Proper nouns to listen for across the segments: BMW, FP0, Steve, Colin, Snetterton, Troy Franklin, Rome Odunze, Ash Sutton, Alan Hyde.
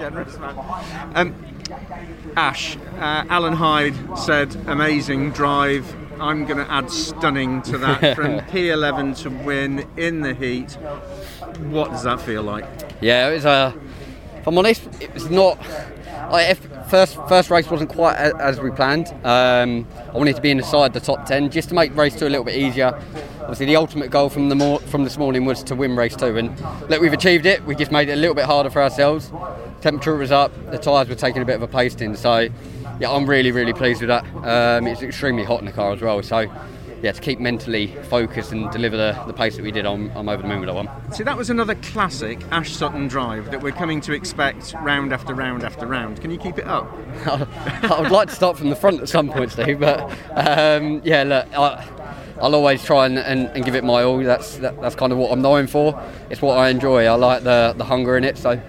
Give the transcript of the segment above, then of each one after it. generous, man. Ash, Alan Hyde said, amazing drive. I'm going to add stunning to that. From P11 to win in the heat, what does that feel like? Yeah, it was, if I'm honest, it was not... Like, first race wasn't quite as we planned. I wanted to be inside the top 10 just to make race 2 a little bit easier. Obviously, the ultimate goal from this morning was to win race 2, and look, we've achieved it. We just made it a little bit harder for ourselves. Temperature was up, the tyres were taking a bit of a pasting, so yeah, I'm really, really pleased with that. It's extremely hot in the car as well, so yeah, to keep mentally focused and deliver the pace that we did, I'm over the moon with that one. See, that was another classic Ash Sutton drive that we're coming to expect round after round after round. Can you keep it up? I would like to start from the front at some point, Steve, but yeah, look, I'll always try and give it my all. That's kind of what I'm known for. It's what I enjoy. I like the hunger in it, so...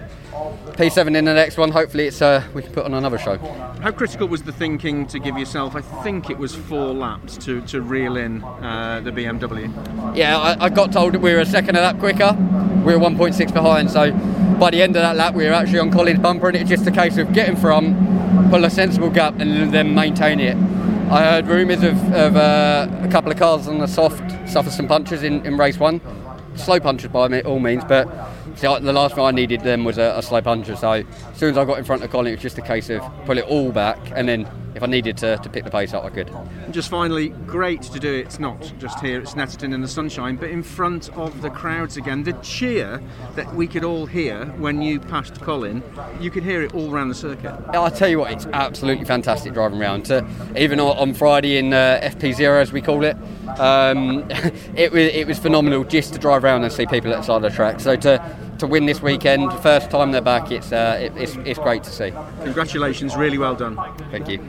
P7 in the next one, hopefully it's we can put on another show. How critical was the thinking to give yourself, I think it was 4 laps, to reel in the BMW? Yeah, I got told that we were a second a lap quicker, we were 1.6 behind, so by the end of that lap we were actually on Colin's bumper, and it's just a case of getting from, pull a sensible gap and then maintain it. I heard rumours of a couple of cars on the soft suffered some punches in race 1, slow punches by all means, but so the last thing I needed then was a slow puncher, so as soon as I got in front of Colin, it was just a case of pull it all back, and then if I needed to pick the pace up, I could. And just finally, great to do it not just here at Snetterton in the sunshine, but in front of the crowds again. The cheer that we could all hear when you passed Colin, you could hear it all around the circuit. I'll tell you what, it's absolutely fantastic driving around. Even on Friday in FP0, as we call it, it was phenomenal just to drive around and see people outside the track. So to win this weekend, first time they're back, it's great to see. Congratulations, really well done. Thank you.